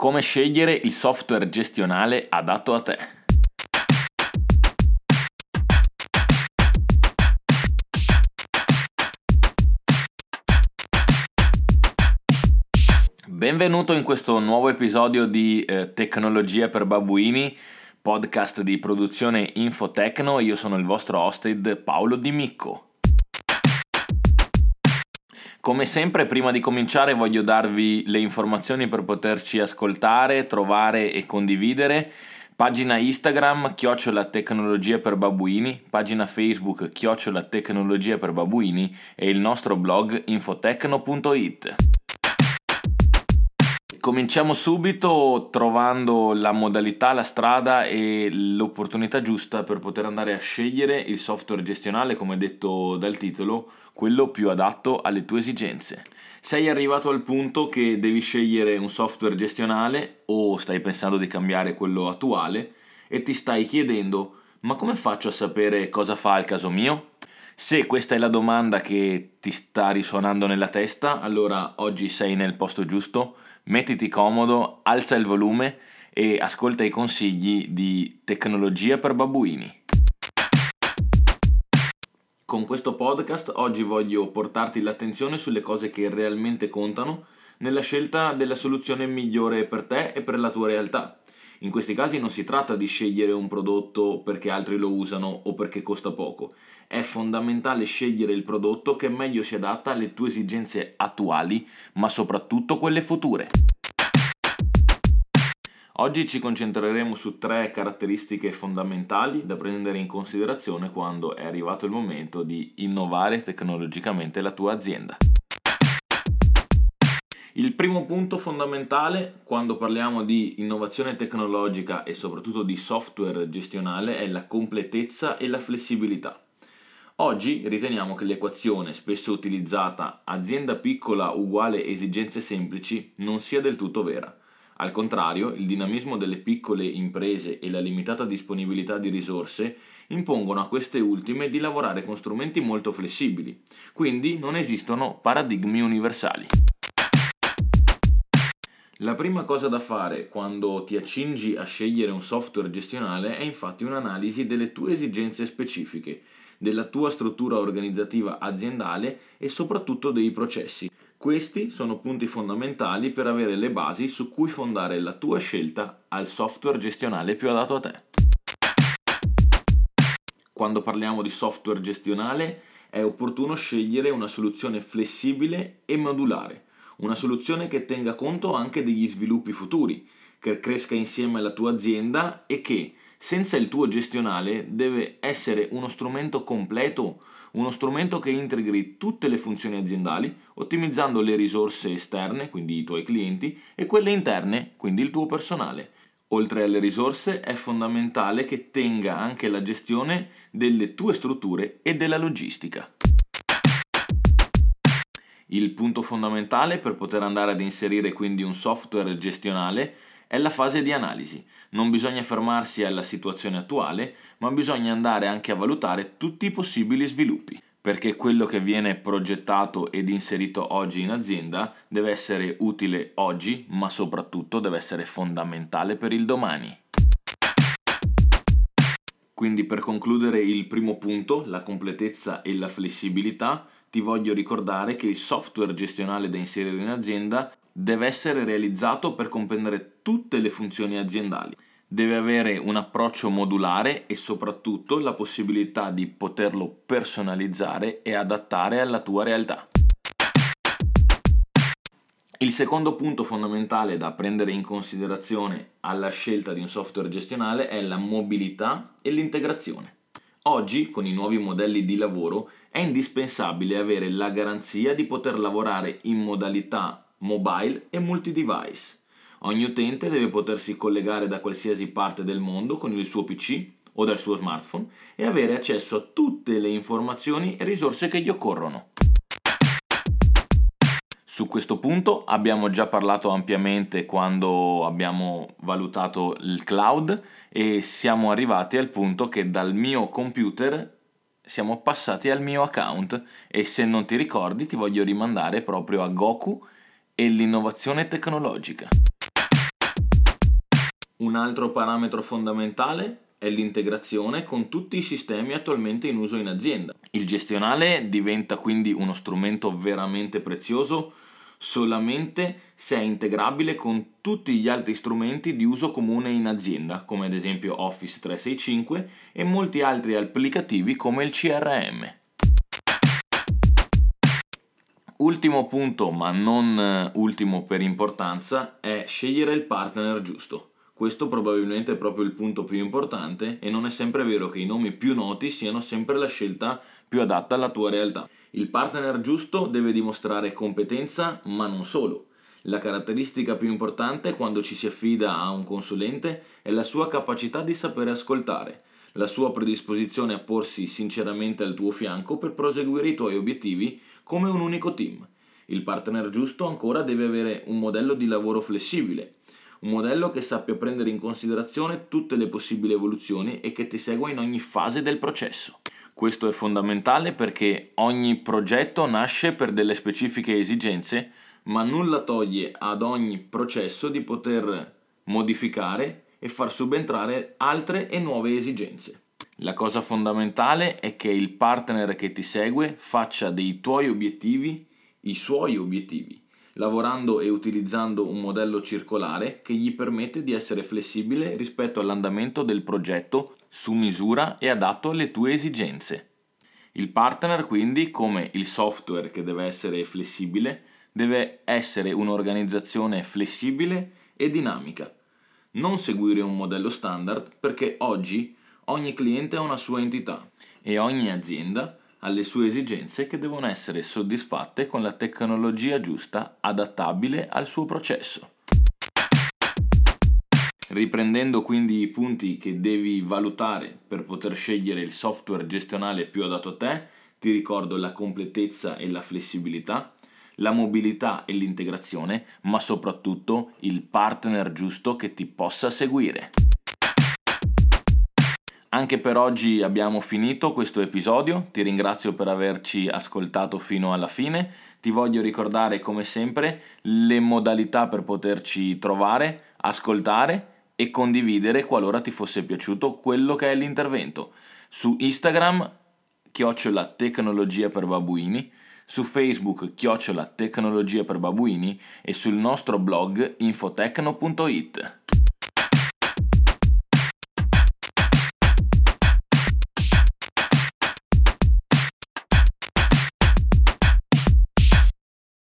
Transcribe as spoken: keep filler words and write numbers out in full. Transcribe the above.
Come scegliere il software gestionale adatto a te. Benvenuto in questo nuovo episodio di eh, Tecnologia per Babuini, podcast di produzione Infotecno. Io sono il vostro host Paolo Di Micco. Come sempre, prima di cominciare voglio darvi le informazioni per poterci ascoltare, trovare e condividere. Pagina Instagram, chiocciola Tecnologia per Babuini, pagina Facebook, chiocciola Tecnologia per Babuini e il nostro blog infotecno punto it. Cominciamo subito trovando la modalità, la strada e l'opportunità giusta per poter andare a scegliere il software gestionale, come detto dal titolo, quello più adatto alle tue esigenze. Sei arrivato al punto che devi scegliere un software gestionale o stai pensando di cambiare quello attuale e ti stai chiedendo: ma come faccio a sapere cosa fa al caso mio? Se questa è la domanda che ti sta risuonando nella testa, allora oggi sei nel posto giusto. Mettiti comodo, alza il volume e ascolta i consigli di Tecnologia per Babuini. Con questo podcast oggi voglio portarti l'attenzione sulle cose che realmente contano nella scelta della soluzione migliore per te e per la tua realtà. In questi casi non si tratta di scegliere un prodotto perché altri lo usano o perché costa poco. È fondamentale scegliere il prodotto che meglio si adatta alle tue esigenze attuali, ma soprattutto quelle future. Oggi ci concentreremo su tre caratteristiche fondamentali da prendere in considerazione quando è arrivato il momento di innovare tecnologicamente la tua azienda. Il primo punto fondamentale quando parliamo di innovazione tecnologica e soprattutto di software gestionale è la completezza e la flessibilità. Oggi riteniamo che l'equazione spesso utilizzata azienda piccola uguale esigenze semplici non sia del tutto vera. Al contrario, il dinamismo delle piccole imprese e la limitata disponibilità di risorse impongono a queste ultime di lavorare con strumenti molto flessibili, quindi non esistono paradigmi universali. La prima cosa da fare quando ti accingi a scegliere un software gestionale è infatti un'analisi delle tue esigenze specifiche, della tua struttura organizzativa aziendale e soprattutto dei processi. Questi sono punti fondamentali per avere le basi su cui fondare la tua scelta al software gestionale più adatto a te. Quando parliamo di software gestionale è opportuno scegliere una soluzione flessibile e modulare, una soluzione che tenga conto anche degli sviluppi futuri, che cresca insieme alla tua azienda e che, senza il tuo gestionale, deve essere uno strumento completo, uno strumento che integri tutte le funzioni aziendali, ottimizzando le risorse esterne, quindi i tuoi clienti, e quelle interne, quindi il tuo personale. Oltre alle risorse, è fondamentale che tenga anche la gestione delle tue strutture e della logistica. Il punto fondamentale per poter andare ad inserire quindi un software gestionale è la fase di analisi. Non bisogna fermarsi alla situazione attuale, ma bisogna andare anche a valutare tutti i possibili sviluppi, perché quello che viene progettato ed inserito oggi in azienda deve essere utile oggi, ma soprattutto deve essere fondamentale per il domani. Quindi, per concludere il primo punto, la completezza e la flessibilità, ti voglio ricordare che il software gestionale da inserire in azienda deve essere realizzato per comprendere tutte le funzioni aziendali. Deve avere un approccio modulare e soprattutto la possibilità di poterlo personalizzare e adattare alla tua realtà. Il secondo punto fondamentale da prendere in considerazione alla scelta di un software gestionale è la mobilità e l'integrazione. Oggi, con i nuovi modelli di lavoro, è indispensabile avere la garanzia di poter lavorare in modalità mobile e multi-device. Ogni utente deve potersi collegare da qualsiasi parte del mondo con il suo P C o dal suo smartphone e avere accesso a tutte le informazioni e risorse che gli occorrono. Su questo punto abbiamo già parlato ampiamente quando abbiamo valutato il cloud e siamo arrivati al punto che dal mio computer siamo passati al mio account, e se non ti ricordi ti voglio rimandare proprio a Goku e l'innovazione tecnologica. Un altro parametro fondamentale è l'integrazione con tutti i sistemi attualmente in uso in azienda. Il gestionale diventa quindi uno strumento veramente prezioso solamente se è integrabile con tutti gli altri strumenti di uso comune in azienda, come ad esempio Office trecentosessantacinque e molti altri applicativi come il C R M. Ultimo punto, ma non ultimo per importanza, è scegliere il partner giusto. Questo probabilmente è proprio il punto più importante e non è sempre vero che i nomi più noti siano sempre la scelta più adatta alla tua realtà. Il partner giusto deve dimostrare competenza, ma non solo. La caratteristica più importante quando ci si affida a un consulente è la sua capacità di sapere ascoltare, la sua predisposizione a porsi sinceramente al tuo fianco per proseguire i tuoi obiettivi come un unico team. Il partner giusto ancora deve avere un modello di lavoro flessibile, un modello che sappia prendere in considerazione tutte le possibili evoluzioni e che ti segua in ogni fase del processo. Questo è fondamentale perché ogni progetto nasce per delle specifiche esigenze, ma nulla toglie ad ogni processo di poter modificare e far subentrare altre e nuove esigenze. La cosa fondamentale è che il partner che ti segue faccia dei tuoi obiettivi i suoi obiettivi, lavorando e utilizzando un modello circolare che gli permette di essere flessibile rispetto all'andamento del progetto su misura e adatto alle tue esigenze. Il partner quindi, come il software che deve essere flessibile, deve essere un'organizzazione flessibile e dinamica. Non seguire un modello standard perché oggi ogni cliente ha una sua entità e ogni azienda alle sue esigenze che devono essere soddisfatte con la tecnologia giusta, adattabile al suo processo. Riprendendo quindi i punti che devi valutare per poter scegliere il software gestionale più adatto a te, ti ricordo la completezza e la flessibilità, la mobilità e l'integrazione, ma soprattutto il partner giusto che ti possa seguire. Anche per oggi abbiamo finito questo episodio, ti ringrazio per averci ascoltato fino alla fine, ti voglio ricordare come sempre le modalità per poterci trovare, ascoltare e condividere qualora ti fosse piaciuto quello che è l'intervento. Su Instagram, chiocciola Tecnologia per Babuini, su Facebook, chiocciola Tecnologia per Babuini e sul nostro blog infotecno punto it.